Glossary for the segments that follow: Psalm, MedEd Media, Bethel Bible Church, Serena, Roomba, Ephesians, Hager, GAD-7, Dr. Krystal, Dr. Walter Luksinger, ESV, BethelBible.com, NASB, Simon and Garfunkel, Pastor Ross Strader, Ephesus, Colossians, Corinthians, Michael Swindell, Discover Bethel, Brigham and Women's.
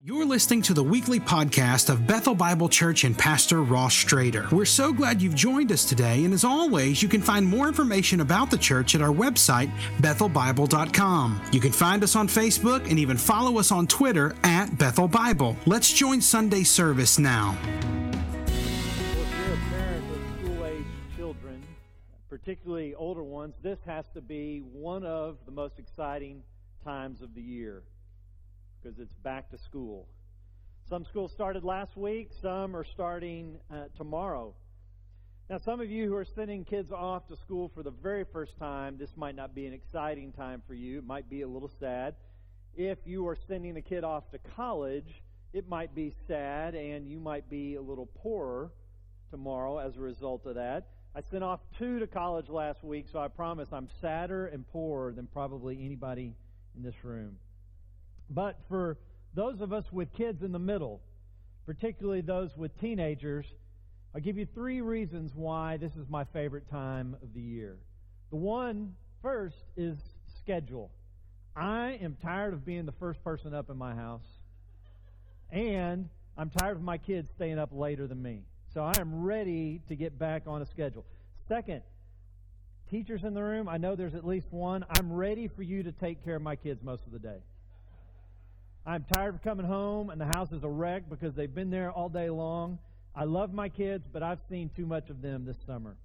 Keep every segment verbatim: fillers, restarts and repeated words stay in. You're listening to the weekly podcast of Bethel Bible Church and Pastor Ross Strader. We're so glad you've joined us today, and as always, you can find more information about the church at our website, Bethel Bible dot com. You can find us on Facebook and even follow us on Twitter at Bethel Bible. Let's join Sunday service now. If you're a parent of school-age children, particularly older ones, this has to be one of the most exciting times of the year, because it's back to school. Some schools started last week. Some are starting uh, tomorrow. Now, some of you who are sending kids off to school for the very first time, this might not be an exciting time for you. It might be a little sad. If you are sending a kid off to college, it might be sad, and you might be a little poorer tomorrow as a result of that. I sent off two to college last week, so I promise I'm sadder and poorer than probably anybody in this room. But for those of us with kids in the middle, particularly those with teenagers, I'll give you three reasons why this is my favorite time of the year. The one first is schedule. I am tired of being the first person up in my house, and I'm tired of my kids staying up later than me. So I am ready to get back on a schedule. Second, teachers in the room, I know there's at least one. I'm ready for you to take care of my kids most of the day. I'm tired of coming home and the house is a wreck because they've been there all day long. I love my kids, but I've seen too much of them this summer.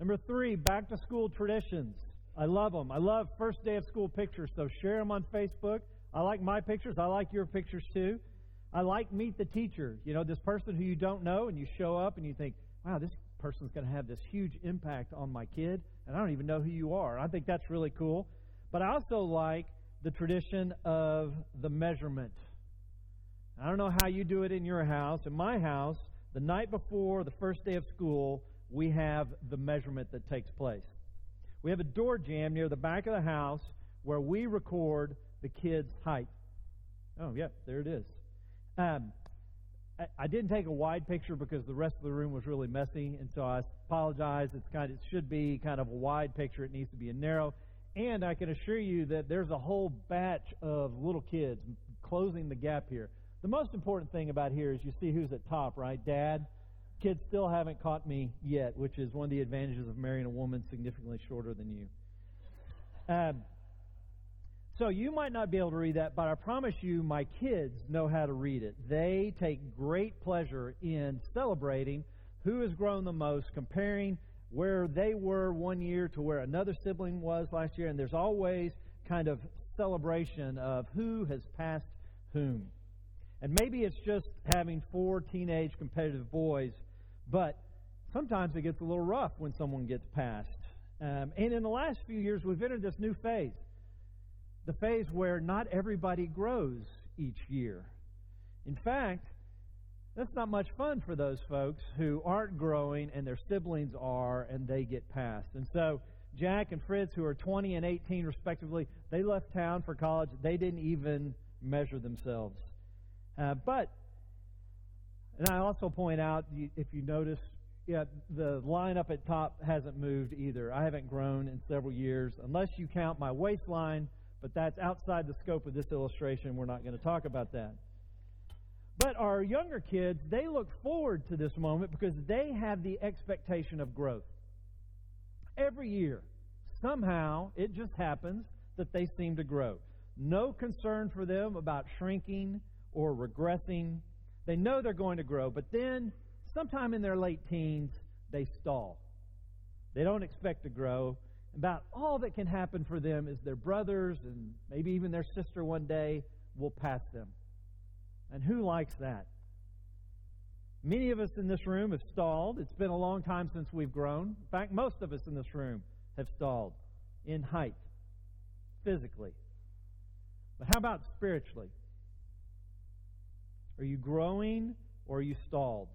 Number three, back to school traditions. I love them. I love first day of school pictures, so share them on Facebook. I like my pictures. I like your pictures too. I like meet the teacher. You know, this person who you don't know, and you show up and you think, wow, this person's going to have this huge impact on my kid, and I don't even know who you are. I think that's really cool. But I also like the tradition of the measurement. I don't know how you do it in your house. In my house, the night before the first day of school, we have the measurement that takes place. We have a door jamb near the back of the house where we record the kids' height. Oh, yeah, there it is. Um, I, I didn't take a wide picture because the rest of the room was really messy, and so I apologize. It's kind of, it should be kind of a wide picture. It needs to be a narrow. And I can assure you that there's a whole batch of little kids closing the gap here. The most important thing about here is you see who's at top, right? Dad, kids still haven't caught me yet, which is one of the advantages of marrying a woman significantly shorter than you. Um, so you might not be able to read that, but I promise you my kids know how to read it. They take great pleasure in celebrating who has grown the most, comparing where they were one year to where another sibling was last year, and there's always kind of celebration of who has passed whom. And maybe it's just having four teenage competitive boys, but sometimes it gets a little rough when someone gets passed. Um, and in the last few years, we've entered this new phase, the phase where not everybody grows each year. In fact, that's not much fun for those folks who aren't growing and their siblings are, and they get passed. And so Jack and Fritz, who are twenty and eighteen respectively, they left town for college. They didn't even measure themselves. Uh, but, and I also point out, if you notice, yeah, the line up at top hasn't moved either. I haven't grown in several years, unless you count my waistline, but that's outside the scope of this illustration. We're not going to talk about that. But our younger kids, they look forward to this moment because they have the expectation of growth. Every year, somehow, it just happens that they seem to grow. No concern for them about shrinking or regressing. They know they're going to grow, but then sometime in their late teens, they stall. They don't expect to grow. About all that can happen for them is their brothers and maybe even their sister one day will pass them. And who likes that? Many of us in this room have stalled. It's been a long time since we've grown. In fact, most of us in this room have stalled in height, physically. But how about spiritually? Are you growing or are you stalled?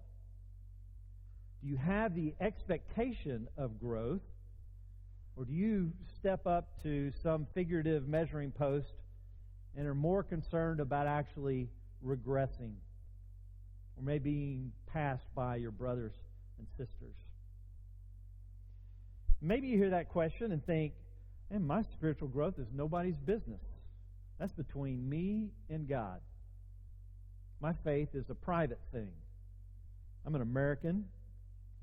Do you have the expectation of growth, or do you step up to some figurative measuring post and are more concerned about actually regressing, or maybe being passed by your brothers and sisters? Maybe you hear that question and think, man, my spiritual growth is nobody's business. That's between me and God. My faith is a private thing. I'm an American.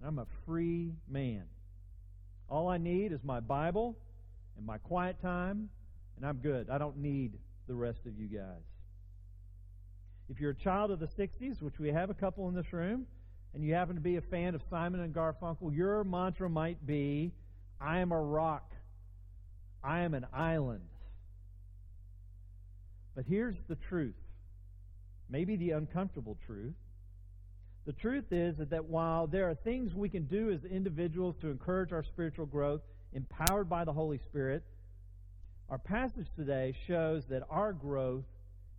I'm a free man. All I need is my Bible and my quiet time, and I'm good. I don't need the rest of you guys. If you're a child of the sixties, which we have a couple in this room, and you happen to be a fan of Simon and Garfunkel, your mantra might be, I am a rock. I am an island. But here's the truth. Maybe the uncomfortable truth. The truth is that, that while there are things we can do as individuals to encourage our spiritual growth, empowered by the Holy Spirit, our passage today shows that our growth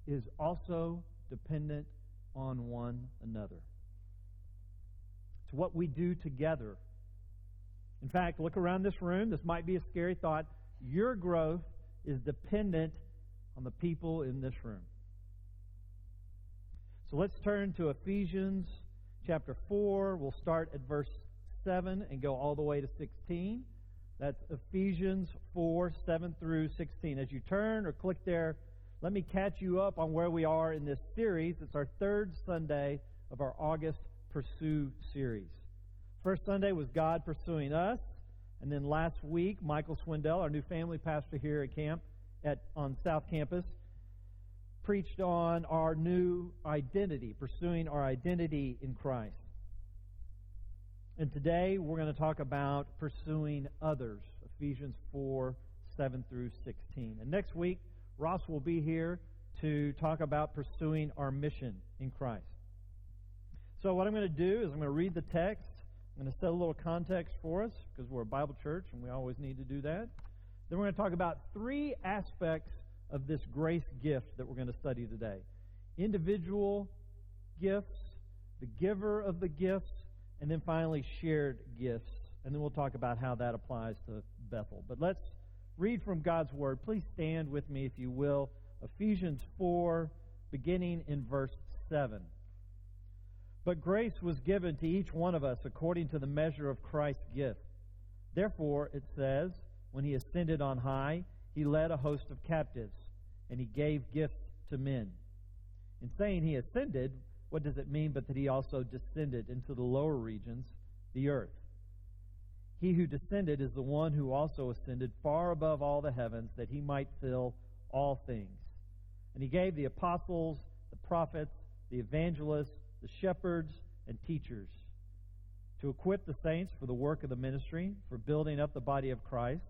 is also dependent on one another. It's what we do together. In fact, look around this room. This might be a scary thought. Your growth is dependent on the people in this room. So let's turn to Ephesians chapter four. We'll start at verse seven and go all the way to sixteen. That's Ephesians four, seven through sixteen. As you turn or click there, let me catch you up on where we are in this series. It's our third Sunday of our August Pursue series. First Sunday was God pursuing us. And then last week, Michael Swindell, our new family pastor here at camp, at on South Campus, preached on our new identity, pursuing our identity in Christ. And today we're going to talk about pursuing others, Ephesians four, seven through sixteen. And next week, Ross will be here to talk about pursuing our mission in Christ. So what I'm going to do is I'm going to read the text. I'm going to set a little context for us because we're a Bible church and we always need to do that. Then we're going to talk about three aspects of this grace gift that we're going to study today. Individual gifts, the giver of the gifts, and then finally shared gifts. And then we'll talk about how that applies to Bethel. But let's read from God's Word. Please stand with me, if you will. Ephesians four, beginning in verse seven. But grace was given to each one of us according to the measure of Christ's gift. Therefore, it says, when he ascended on high, he led a host of captives, and he gave gifts to men. In saying he ascended, what does it mean but that he also descended into the lower regions, the earth? He who descended is the one who also ascended far above all the heavens, that he might fill all things. And he gave the apostles, the prophets, the evangelists, the shepherds, and teachers, to equip the saints for the work of the ministry, for building up the body of Christ,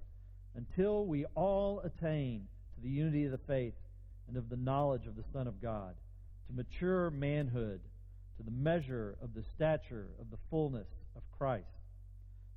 until we all attain to the unity of the faith and of the knowledge of the Son of God, to mature manhood, to the measure of the stature of the fullness of Christ,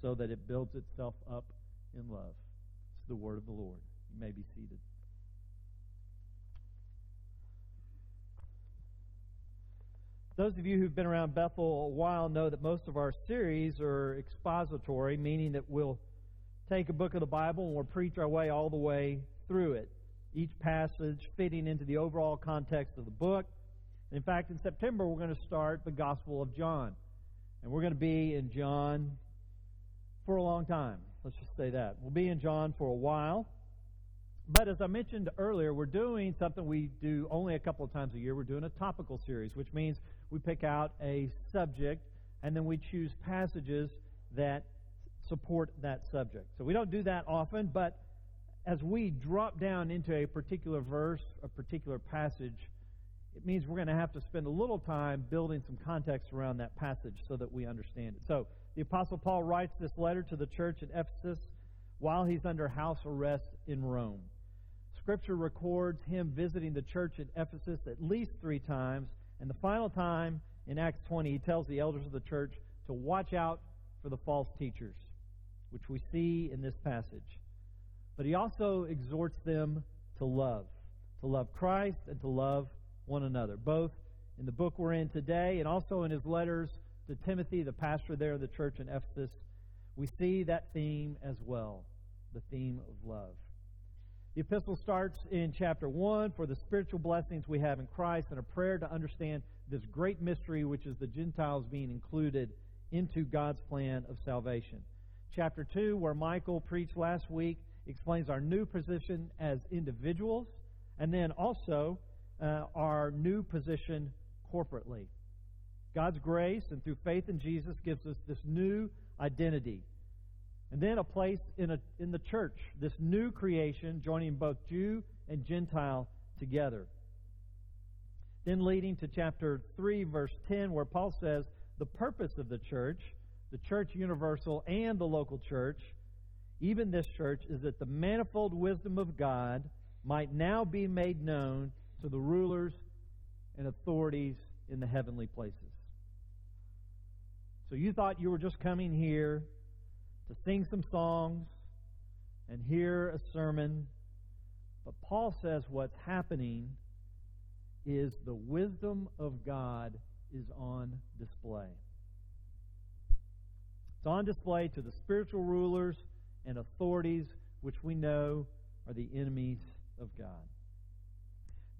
so that it builds itself up in love. It's the word of the Lord. You may be seated. Those of you who've been around Bethel a while know that most of our series are expository, meaning that we'll take a book of the Bible and we'll preach our way all the way through it, each passage fitting into the overall context of the book. And in fact, in September, we're going to start the Gospel of John. And we're going to be in John for a long time. Let's just say that. We'll be in John for a while. But as I mentioned earlier, we're doing something we do only a couple of times a year. We're doing a topical series, which means we pick out a subject and then we choose passages that support that subject. So we don't do that often, but as we drop down into a particular verse, a particular passage, it means we're going to have to spend a little time building some context around that passage so that we understand it. So the Apostle Paul writes this letter to the church at Ephesus while he's under house arrest in Rome. Scripture records him visiting the church at Ephesus at least three times, and the final time in Acts twenty, he tells the elders of the church to watch out for the false teachers, which we see in this passage. But he also exhorts them to love, to love Christ and to love one another, both in the book we're in today, and also in his letters to Timothy, the pastor there of the church in Ephesus, we see that theme as well, the theme of love. The epistle starts in chapter one, for the spiritual blessings we have in Christ, and a prayer to understand this great mystery, which is the Gentiles being included into God's plan of salvation. Chapter two, where Michael preached last week, explains our new position as individuals, and then also uh, our new position corporately. God's grace, and through faith in Jesus, gives us this new identity. And then a place in a in the church, this new creation, joining both Jew and Gentile together. Then leading to chapter three, verse ten, where Paul says, the purpose of the church, the church universal and the local church, even this church, is that the manifold wisdom of God might now be made known to the rulers and authorities in the heavenly places. So you thought you were just coming here to sing some songs and hear a sermon, but Paul says what's happening is the wisdom of God is on display. It's on display to the spiritual rulers and authorities, which we know are the enemies of God.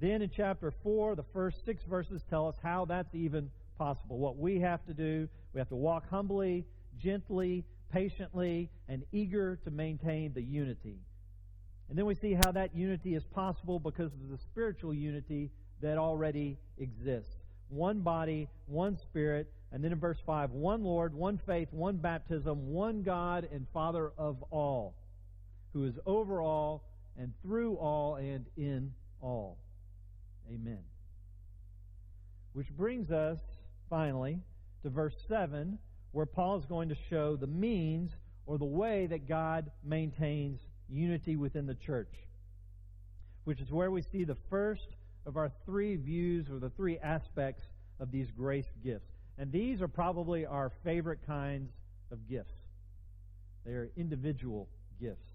Then in chapter four, the first six verses tell us how that's even possible, what we have to do. We have to walk humbly, gently, patiently, and eager to maintain the unity. And then we see how that unity is possible because of the spiritual unity that already exists. One body, one spirit, and then in verse five, one Lord, one faith, one baptism, one God and Father of all, who is over all and through all and in all. Amen. Which brings us, finally, to verse seven, where Paul is going to show the means or the way that God maintains unity within the church, which is where we see the first of our three views or the three aspects of these grace gifts. And these are probably our favorite kinds of gifts. They are individual gifts.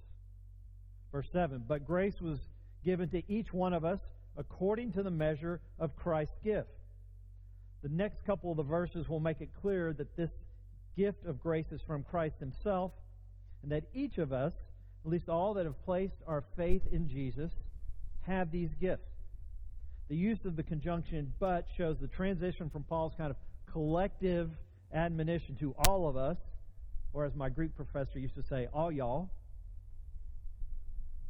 Verse seven, but grace was given to each one of us according to the measure of Christ's gift. The next couple of the verses will make it clear that this gift of grace is from Christ himself, and that each of us, at least all that have placed our faith in Jesus, have these gifts. The use of the conjunction but shows the transition from Paul's kind of collective admonition to all of us, or as my Greek professor used to say, all y'all.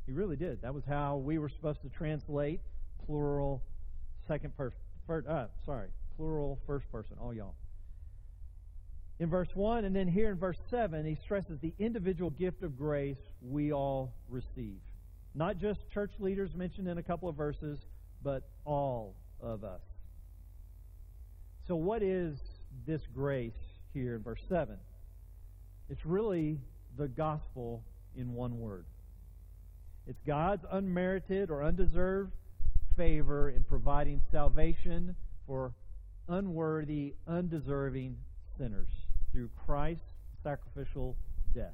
He really did. That was how we were supposed to translate plural second person. First, uh, sorry, plural first person, all y'all. In verse one, and then here in verse seven, he stresses the individual gift of grace we all receive. Not just church leaders mentioned in a couple of verses, but all of us. So what is this grace here in verse seven? It's really the gospel in one word. It's God's unmerited or undeserved favor in providing salvation for unworthy, undeserving sinners through Christ's sacrificial death.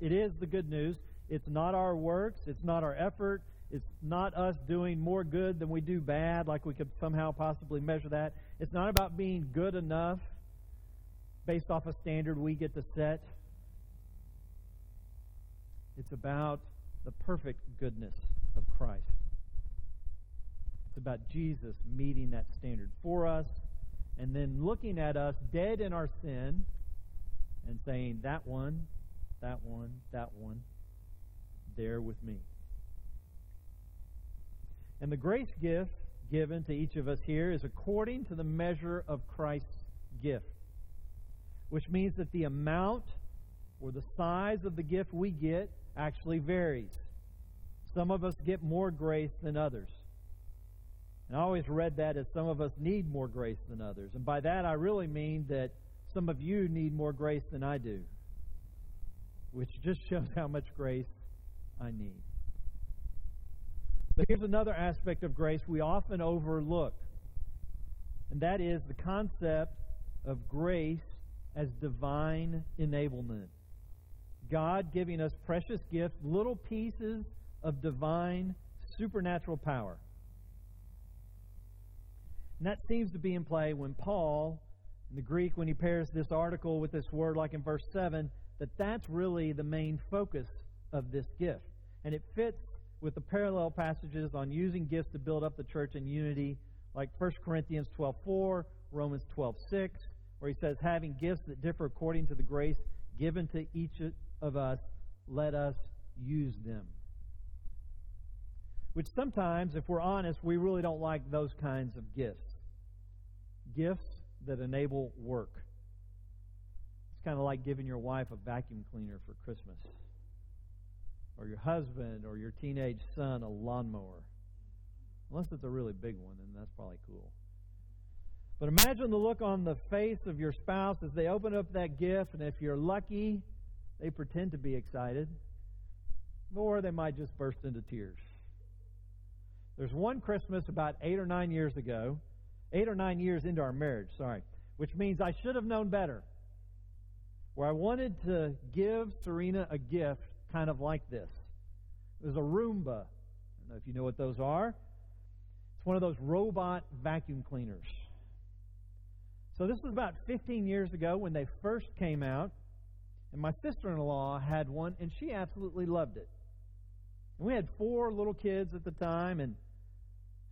It is the good news. It's not our works. It's not our effort. It's not us doing more good than we do bad, like we could somehow possibly measure that. It's not about being good enough based off a standard we get to set. It's about the perfect goodness of Christ. It's about Jesus meeting that standard for us and then looking at us dead in our sin and saying, that one, that one, that one, there with me. And the grace gift given to each of us here is according to the measure of Christ's gift, which means that the amount or the size of the gift we get actually varies. Some of us get more grace than others. And I always read that as some of us need more grace than others. And by that I really mean that some of you need more grace than I do, which just shows how much grace I need. But here's another aspect of grace we often overlook, and that is the concept of grace as divine enablement. God giving us precious gifts, little pieces of divine supernatural power. And that seems to be in play when Paul, in the Greek, when he pairs this article with this word like in verse seven, that that's really the main focus of this gift. And it fits with the parallel passages on using gifts to build up the church in unity, like First Corinthians twelve four, Romans twelve six, where he says, having gifts that differ according to the grace given to each of us, let us use them. Which sometimes, if we're honest, we really don't like those kinds of gifts. Gifts that enable work. It's kind of like giving your wife a vacuum cleaner for Christmas, or your husband or your teenage son a lawnmower. Unless it's a really big one, then that's probably cool. But imagine the look on the face of your spouse as they open up that gift, and if you're lucky, they pretend to be excited, or they might just burst into tears. There's one Christmas about eight or nine years ago, eight or nine years into our marriage, sorry, which means I should have known better, where I wanted to give Serena a gift kind of like this. It was a Roomba. I don't know if you know what those are. It's one of those robot vacuum cleaners. So this was about fifteen years ago when they first came out, and my sister-in-law had one, and she absolutely loved it. And we had four little kids at the time, and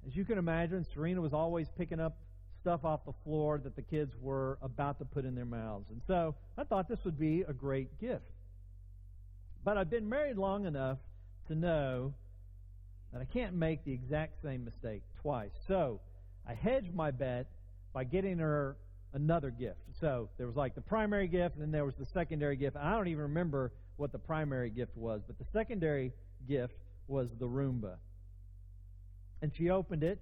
as you can imagine, Serena was always picking up stuff off the floor that the kids were about to put in their mouths. And so I thought this would be a great gift. But I've been married long enough to know that I can't make the exact same mistake twice. So I hedged my bet by getting her another gift. So there was like the primary gift, and then there was the secondary gift. I don't even remember what the primary gift was, but the secondary gift was the Roomba. And she opened it,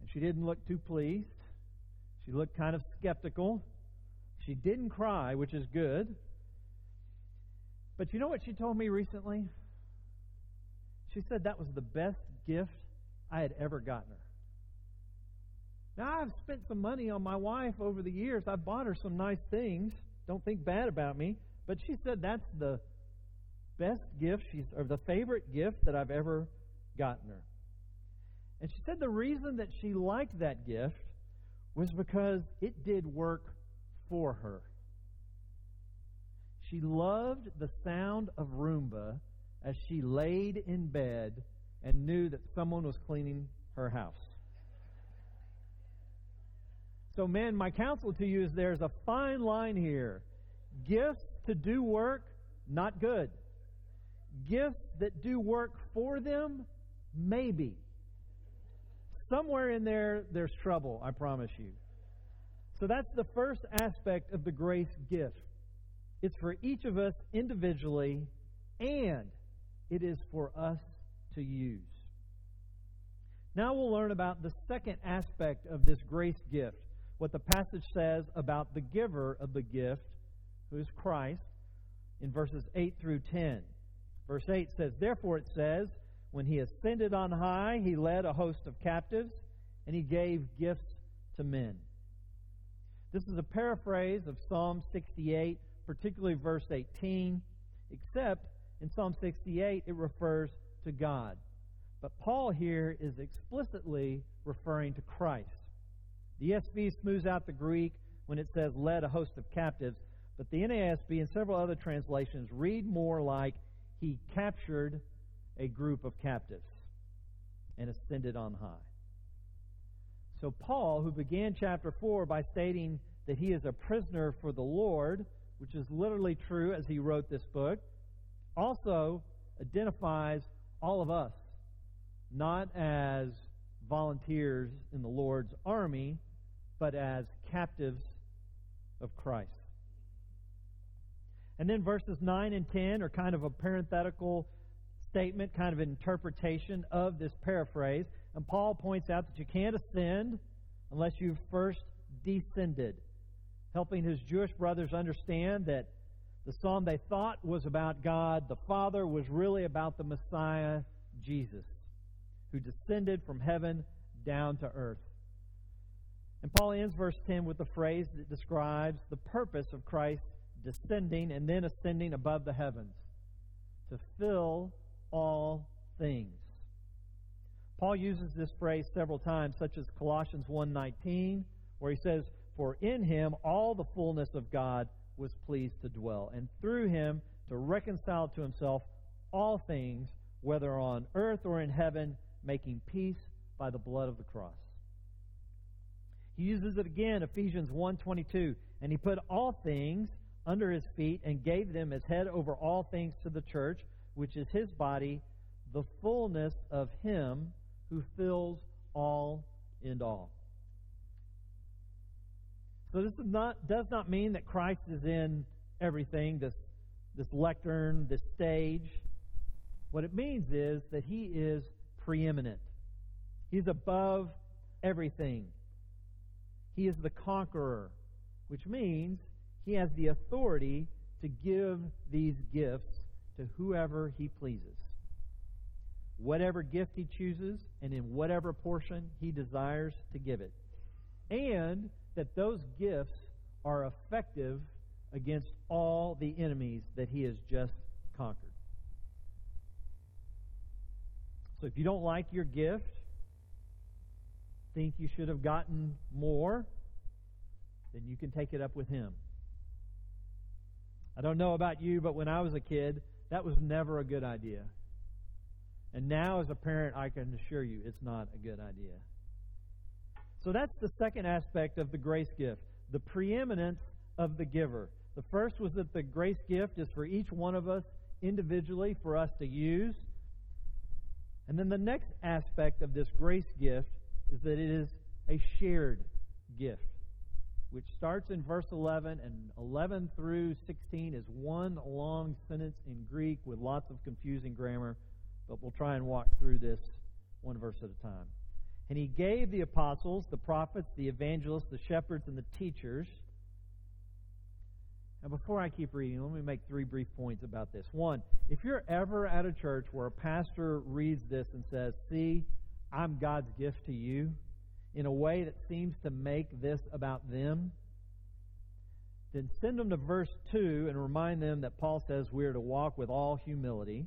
and she didn't look too pleased. She looked kind of skeptical. She didn't cry, which is good. But you know what she told me recently? She said that was the best gift I had ever gotten her. Now, I've spent some money on my wife over the years. I've bought her some nice things. Don't think bad about me. But she said that's the best gift, she's, or the favorite gift that I've ever gotten her. And she said the reason that she liked that gift was because it did work for her. She loved the sound of Roomba as she laid in bed and knew that someone was cleaning her house. So, men, my counsel to you is there's a fine line here. Gifts to do work, not good. Gifts that do work for them, maybe. Somewhere in there, there's trouble, I promise you. So that's the first aspect of the grace gift. It's for each of us individually, and it is for us to use. Now we'll learn about the second aspect of this grace gift, what the passage says about the giver of the gift, who is Christ, in verses eight through ten. Verse eight says, therefore it says, when he ascended on high, he led a host of captives, and he gave gifts to men. This is a paraphrase of Psalm sixty-eight, particularly verse eighteen, except in Psalm sixty-eight it refers to God. But Paul here is explicitly referring to Christ. The E S V smooths out the Greek when it says led a host of captives, but the N A S B and several other translations read more like he captured a group of captives and ascended on high. So Paul, who began chapter four by stating that he is a prisoner for the Lord, which is literally true as he wrote this book, also identifies all of us, not as volunteers in the Lord's army, but as captives of Christ. And then verses nine and ten are kind of a parenthetical statement, kind of an interpretation of this paraphrase. And Paul points out that you can't ascend unless you've first descended, helping his Jewish brothers understand that the psalm they thought was about God, the Father, was really about the Messiah, Jesus, who descended from heaven down to earth. And Paul ends verse ten with the phrase that describes the purpose of Christ descending and then ascending above the heavens, to fill all things. Paul uses this phrase several times, such as Colossians one nineteen, where he says, "For in him all the fullness of God was pleased to dwell, and through him to reconcile to himself all things, whether on earth or in heaven, making peace by the blood of the cross." He uses it again, Ephesians one twenty-two, "And he put all things under his feet and gave them as head over all things to the church, which is his body, the fullness of him who fills all in all." So this is not, does not mean that Christ is in everything, this, this lectern, this stage. What it means is that he is preeminent. He's above everything. He is the conqueror, which means he has the authority to give these gifts to whoever he pleases. Whatever gift he chooses and in whatever portion he desires to give it. And that those gifts are effective against all the enemies that he has just conquered. So if you don't like your gift, think you should have gotten more, then you can take it up with him. I don't know about you, but when I was a kid, that was never a good idea. And now as a parent, I can assure you it's not a good idea. So that's the second aspect of the grace gift, the preeminence of the giver. The first was that the grace gift is for each one of us individually for us to use. And then the next aspect of this grace gift is that it is a shared gift, which starts in verse eleven, and eleven through sixteen is one long sentence in Greek with lots of confusing grammar, but we'll try and walk through this one verse at a time. "And he gave the apostles, the prophets, the evangelists, the shepherds, and the teachers." Now, before I keep reading, let me make three brief points about this. One, if you're ever at a church where a pastor reads this and says, "See, I'm God's gift to you," in a way that seems to make this about them, then send them to verse two and remind them that Paul says we are to walk with all humility.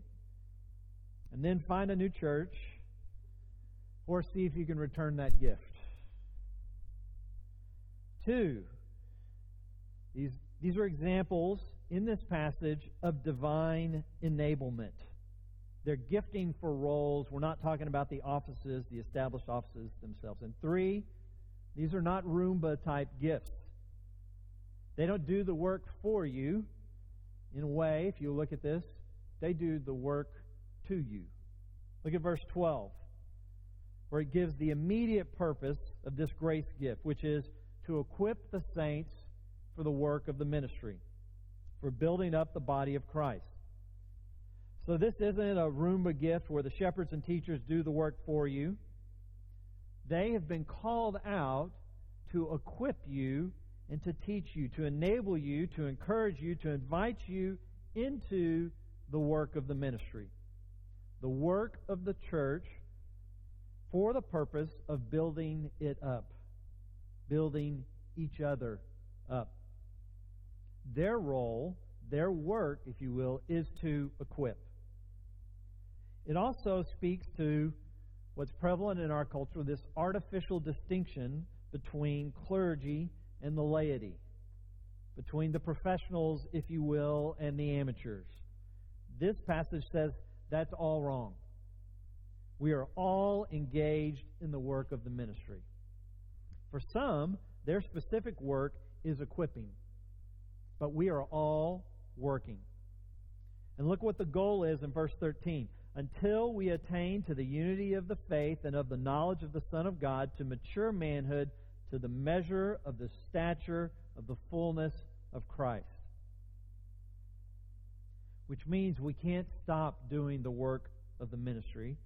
And then find a new church or see if you can return that gift. Two, these, these are examples in this passage of divine enablement. They're gifting for roles. We're not talking about the offices, the established offices themselves. And three, these are not Roomba-type gifts. They don't do the work for you. In a way, if you look at this, they do the work to you. Look at verse twelve, where it gives the immediate purpose of this grace gift, which is to equip the saints for the work of the ministry, for building up the body of Christ. So this isn't a Roomba gift where the shepherds and teachers do the work for you. They have been called out to equip you and to teach you, to enable you, to encourage you, to invite you into the work of the ministry, the work of the church, for the purpose of building it up, building each other up. Their role, their work, if you will, is to equip. It also speaks to what's prevalent in our culture, this artificial distinction between clergy and the laity, between the professionals, if you will, and the amateurs. This passage says that's all wrong. We are all engaged in the work of the ministry. For some, their specific work is equipping, but we are all working. And look what the goal is in verse thirteen. "Until we attain to the unity of the faith and of the knowledge of the Son of God, to mature manhood, to the measure of the stature of the fullness of Christ." Which means we can't stop doing the work of the ministry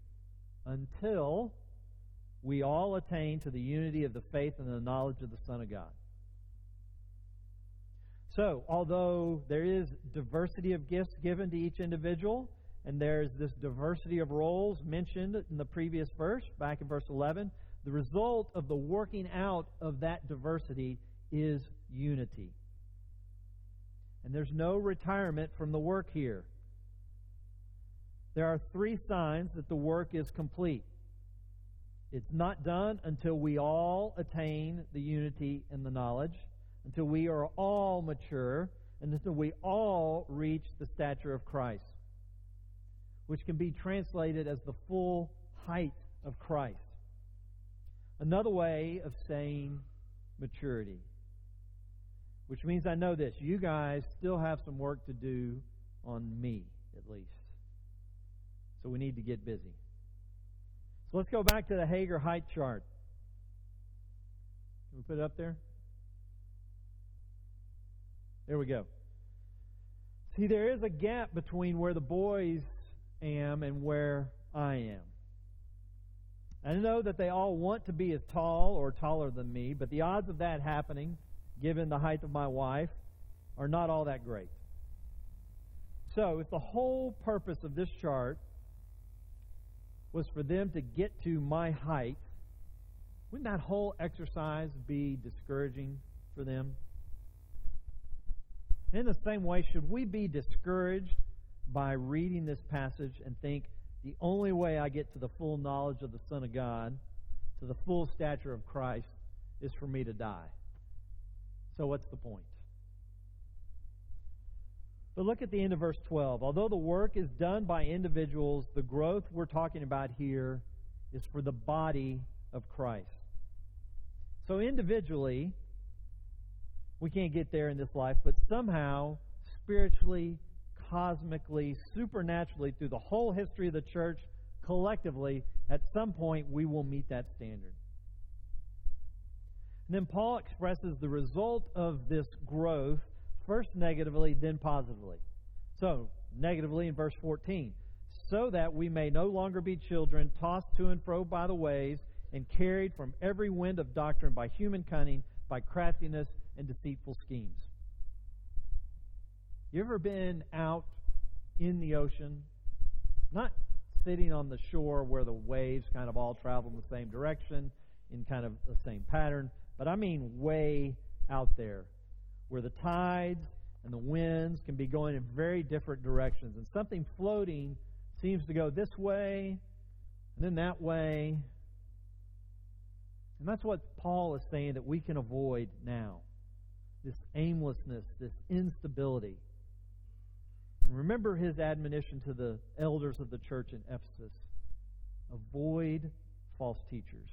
until we all attain to the unity of the faith and the knowledge of the Son of God. So, although there is diversity of gifts given to each individual, and there's this diversity of roles mentioned in the previous verse, back in verse eleven, the result of the working out of that diversity is unity. And there's no retirement from the work here. There are three signs that the work is complete. It's not done until we all attain the unity and the knowledge, until we are all mature, and until we all reach the stature of Christ, which can be translated as the full height of Christ. Another way of saying maturity, which means I know this, you guys still have some work to do on me, at least. So we need to get busy. So let's go back to the Hager height chart. Can we put it up there? There we go. See, there is a gap between where the boys am and where I am. I know that they all want to be as tall or taller than me, but the odds of that happening, given the height of my wife, are not all that great. So if the whole purpose of this chart was for them to get to my height, wouldn't that whole exercise be discouraging for them? In the same way, should we be discouraged by reading this passage and think, the only way I get to the full knowledge of the Son of God, to the full stature of Christ, is for me to die? So what's the point? But look at the end of verse twelve. Although the work is done by individuals, the growth we're talking about here is for the body of Christ. So individually, we can't get there in this life, but somehow, spiritually, cosmically, supernaturally, through the whole history of the church, collectively, at some point we will meet that standard. And then Paul expresses the result of this growth, first negatively, then positively. So, negatively in verse fourteen, so that we may no longer be children, tossed to and fro by the waves, and carried from every wind of doctrine by human cunning, by craftiness and deceitful schemes. You ever been out in the ocean, not sitting on the shore where the waves kind of all travel in the same direction, in kind of the same pattern, but I mean way out there, where the tides and the winds can be going in very different directions, and something floating seems to go this way, and then that way. And that's what Paul is saying that we can avoid now, this aimlessness, this instability. Remember his admonition to the elders of the church in Ephesus. Avoid false teachers.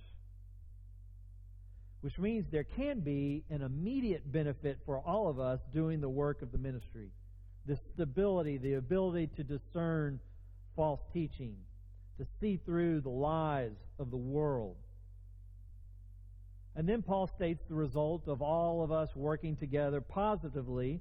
Which means there can be an immediate benefit for all of us doing the work of the ministry. The stability, the ability to discern false teaching, to see through the lies of the world. And then Paul states the result of all of us working together positively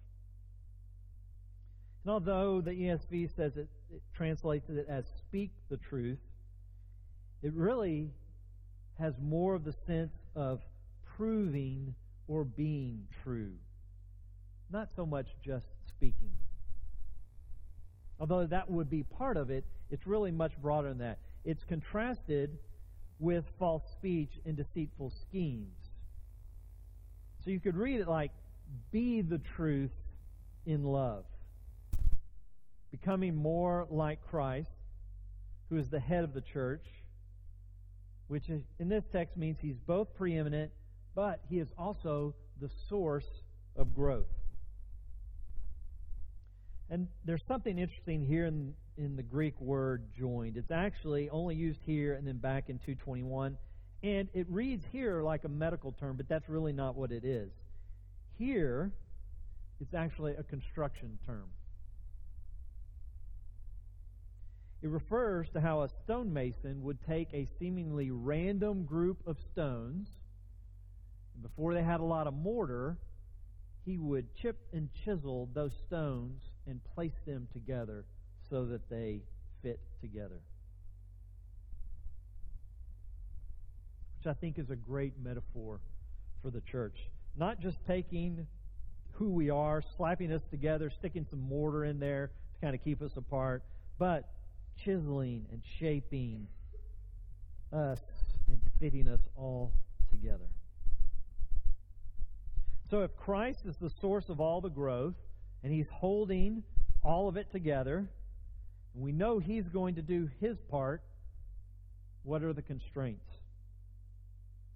And although the E S V says it, it translates it as speak the truth, it really has more of the sense of proving or being true, not so much just speaking. Although that would be part of it, it's really much broader than that. It's contrasted with false speech and deceitful schemes. So you could read it like, be the truth in love. Becoming more like Christ, who is the head of the church, which is, in this text means he's both preeminent, but he is also the source of growth. And there's something interesting here in, in the Greek word joined. It's actually only used here and then back in two twenty-one. And it reads here like a medical term, but that's really not what it is. Here, it's actually a construction term. It refers to how a stonemason would take a seemingly random group of stones, and before they had a lot of mortar, he would chip and chisel those stones and place them together so that they fit together. Which I think is a great metaphor for the church. not just taking who we are, slapping us together, sticking some mortar in there to kind of keep us apart, but chiseling and shaping us and fitting us all together. So if Christ is the source of all the growth, and He's holding all of it together, and we know He's going to do His part, what are the constraints?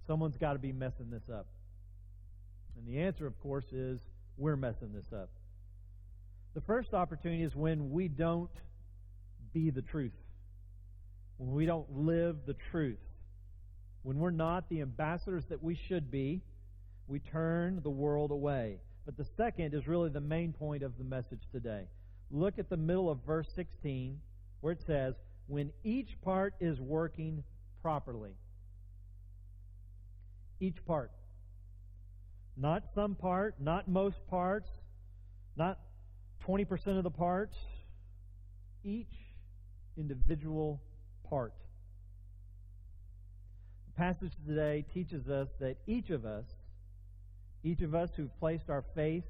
Someone's got to be messing this up. And the answer, of course, is we're messing this up. The first opportunity is when we don't be the truth, when we don't live the truth, when we're not the ambassadors that we should be, we turn the world away. But the second is really the main point of the message today. Look at the middle of verse sixteen, where it says, when each part is working properly. Each part. Not some part, not most parts, not twenty percent of the parts. Each individual part. The passage today teaches us that each of us, each of us who've placed our faith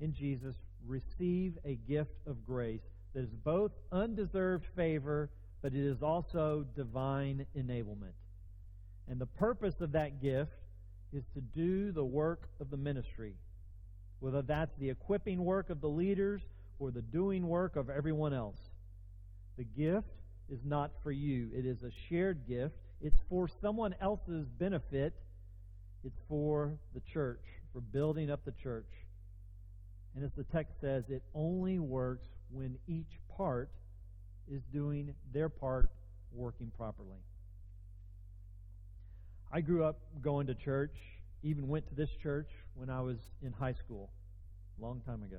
in Jesus, receive a gift of grace that is both undeserved favor, but it is also divine enablement. And the purpose of that gift is to do the work of the ministry, whether that's the equipping work of the leaders or the doing work of everyone else. The gift is not for you. It is a shared gift. It's for someone else's benefit. It's for the church, for building up the church. And as the text says, it only works when each part is doing their part, working properly. I grew up going to church, even went to this church when I was in high school, a long time ago.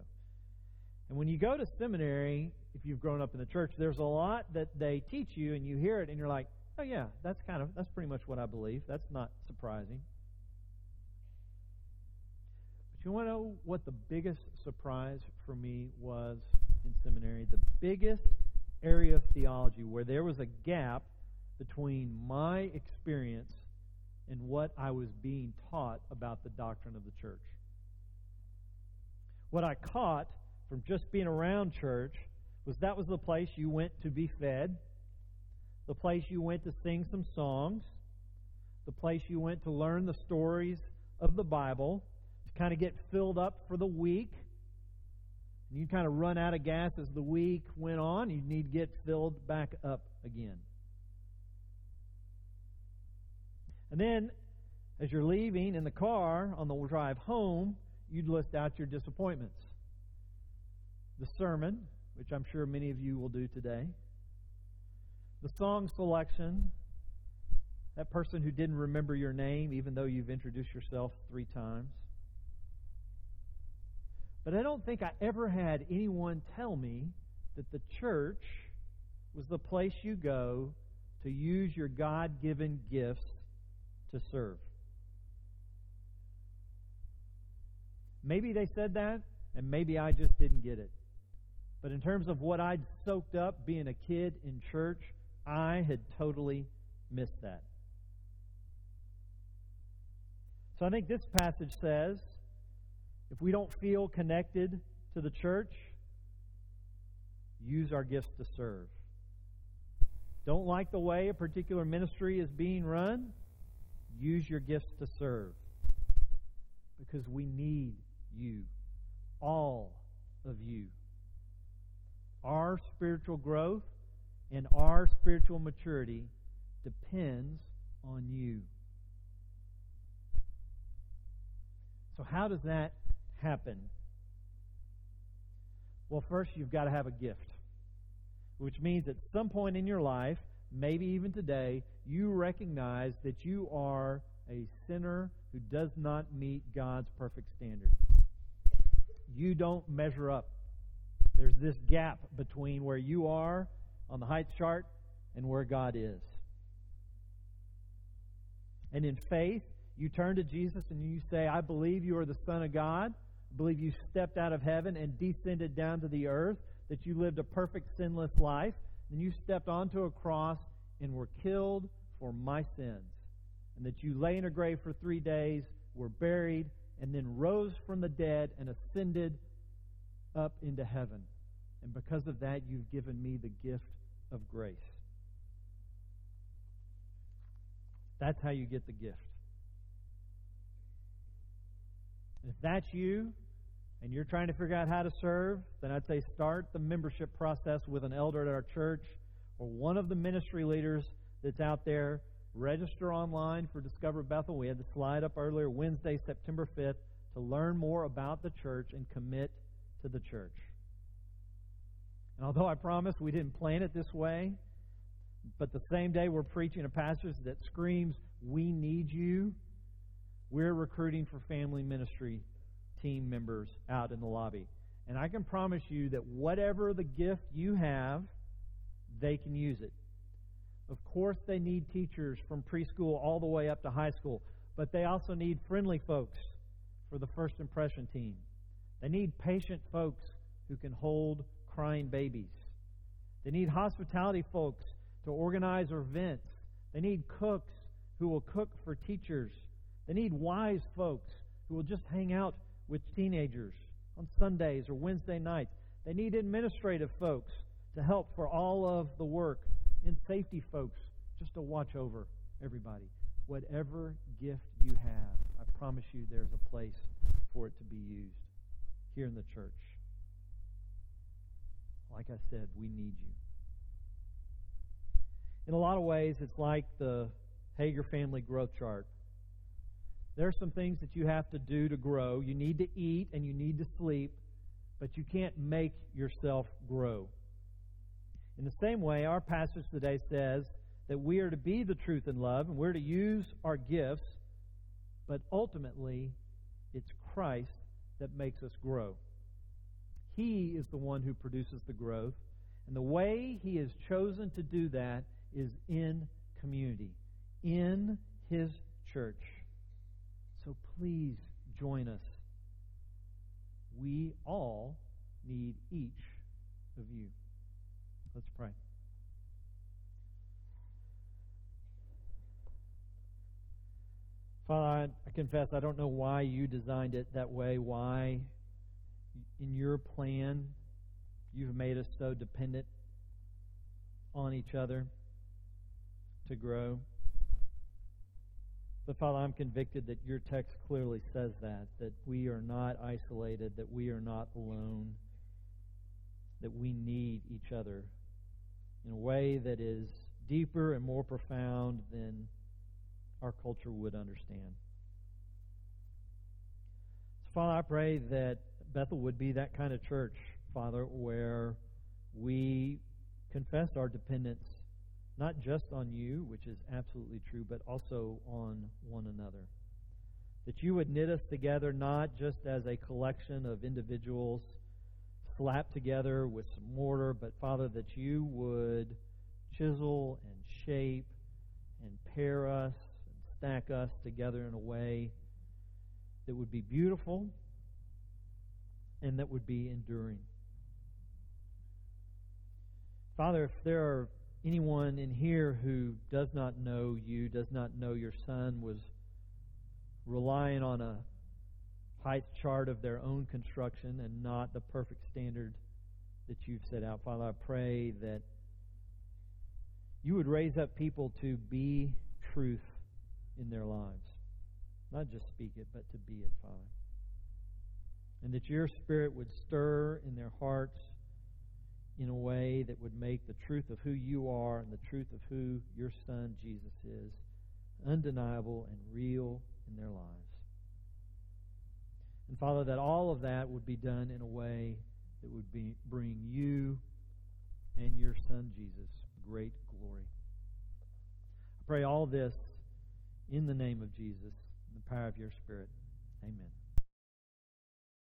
And when you go to seminary, if you've grown up in the church, there's a lot that they teach you, and you hear it, and you're like, oh yeah, that's kind of, that's pretty much what I believe. That's not surprising. But you want to know what the biggest surprise for me was in seminary? The biggest area of theology where there was a gap between my experience and what I was being taught about the doctrine of the church. What I caught from just being around church was that was the place you went to be fed, the place you went to sing some songs, the place you went to learn the stories of the Bible, to kind of get filled up for the week. And you kind of run out of gas as the week went on. You need to get filled back up again. And then, as you're leaving in the car on the drive home, you'd list out your disappointments. The sermon, which I'm sure many of you will do today. The song selection, that person who didn't remember your name, even though you've introduced yourself three times. But I don't think I ever had anyone tell me that the church was the place you go to use your God-given gifts to serve. Maybe they said that, and maybe I just didn't get it. But in terms of what I'd soaked up being a kid in church, I had totally missed that. So I think this passage says, if we don't feel connected to the church, use our gifts to serve. Don't like the way a particular ministry is being run? Use your gifts to serve, because we need you, all of you. Our spiritual growth and our spiritual maturity depends on you. So how does that happen? Well, first you've got to have a gift, which means at some point in your life, maybe even today, you recognize that you are a sinner who does not meet God's perfect standard. You don't measure up. There's this gap between where you are on the height chart and where God is. And in faith, you turn to Jesus and you say, I believe you are the Son of God. I believe you stepped out of heaven and descended down to the earth, that you lived a perfect sinless life, and you stepped onto a cross and were killed for my sins, and that you lay in a grave for three days, were buried, and then rose from the dead and ascended up into heaven. And because of that, you've given me the gift of grace. That's how you get the gift. If that's you, and you're trying to figure out how to serve, then I'd say start the membership process with an elder at our church or one of the ministry leaders that's out there. Register online for Discover Bethel. We had the slide up earlier, Wednesday, September fifth, to learn more about the church and commit to the church. And although I promise we didn't plan it this way, but the same day we're preaching a passage that screams, "We need you," we're recruiting for family ministry team members out in the lobby. And I can promise you that whatever the gift you have, they can use it. Of course, they need teachers from preschool all the way up to high school, but they also need friendly folks for the first impression team. They need patient folks who can hold crying babies. They need hospitality folks to organize events. They need cooks who will cook for teachers. They need wise folks who will just hang out with teenagers on Sundays or Wednesday nights. They need administrative folks to help for all of the work, and safety folks just to watch over everybody. Whatever gift you have, I promise you there's a place for it to be used here in the church. Like I said, we need you. In a lot of ways, it's like the Hager family growth chart. There are some things that you have to do to grow. You need to eat and you need to sleep, but you can't make yourself grow. In the same way, our passage today says that we are to be the truth in love, and we're to use our gifts, but ultimately, it's Christ that makes us grow. He is the one who produces the growth, and the way He has chosen to do that is in community, in His church. So please join us. We all need each of you. Let's pray. Father, I confess I don't know why you designed it that way, why in your plan you've made us so dependent on each other to grow. But Father, I'm convicted that your text clearly says that, that we are not isolated, that we are not alone, that we need each other in a way that is deeper and more profound than our culture would understand. So, Father, I pray that Bethel would be that kind of church, Father, where we confess our dependence, not just on you, which is absolutely true, but also on one another. That you would knit us together not just as a collection of individuals slapped together with some mortar, but Father, that you would chisel and shape and pair us and stack us together in a way that would be beautiful and that would be enduring. Father, if there are anyone in here who does not know you, does not know your Son, was relying on a height chart of their own construction and not the perfect standard that you've set out. Father, I pray that you would raise up people to be truth in their lives. Not just speak it, but to be it, Father. And that your Spirit would stir in their hearts in a way that would make the truth of who you are and the truth of who your Son, Jesus, is undeniable and real in their lives. And Father, that all of that would be done in a way that would be bring you and your Son, Jesus, great glory. I pray all this in the name of Jesus, in the power of your Spirit. Amen.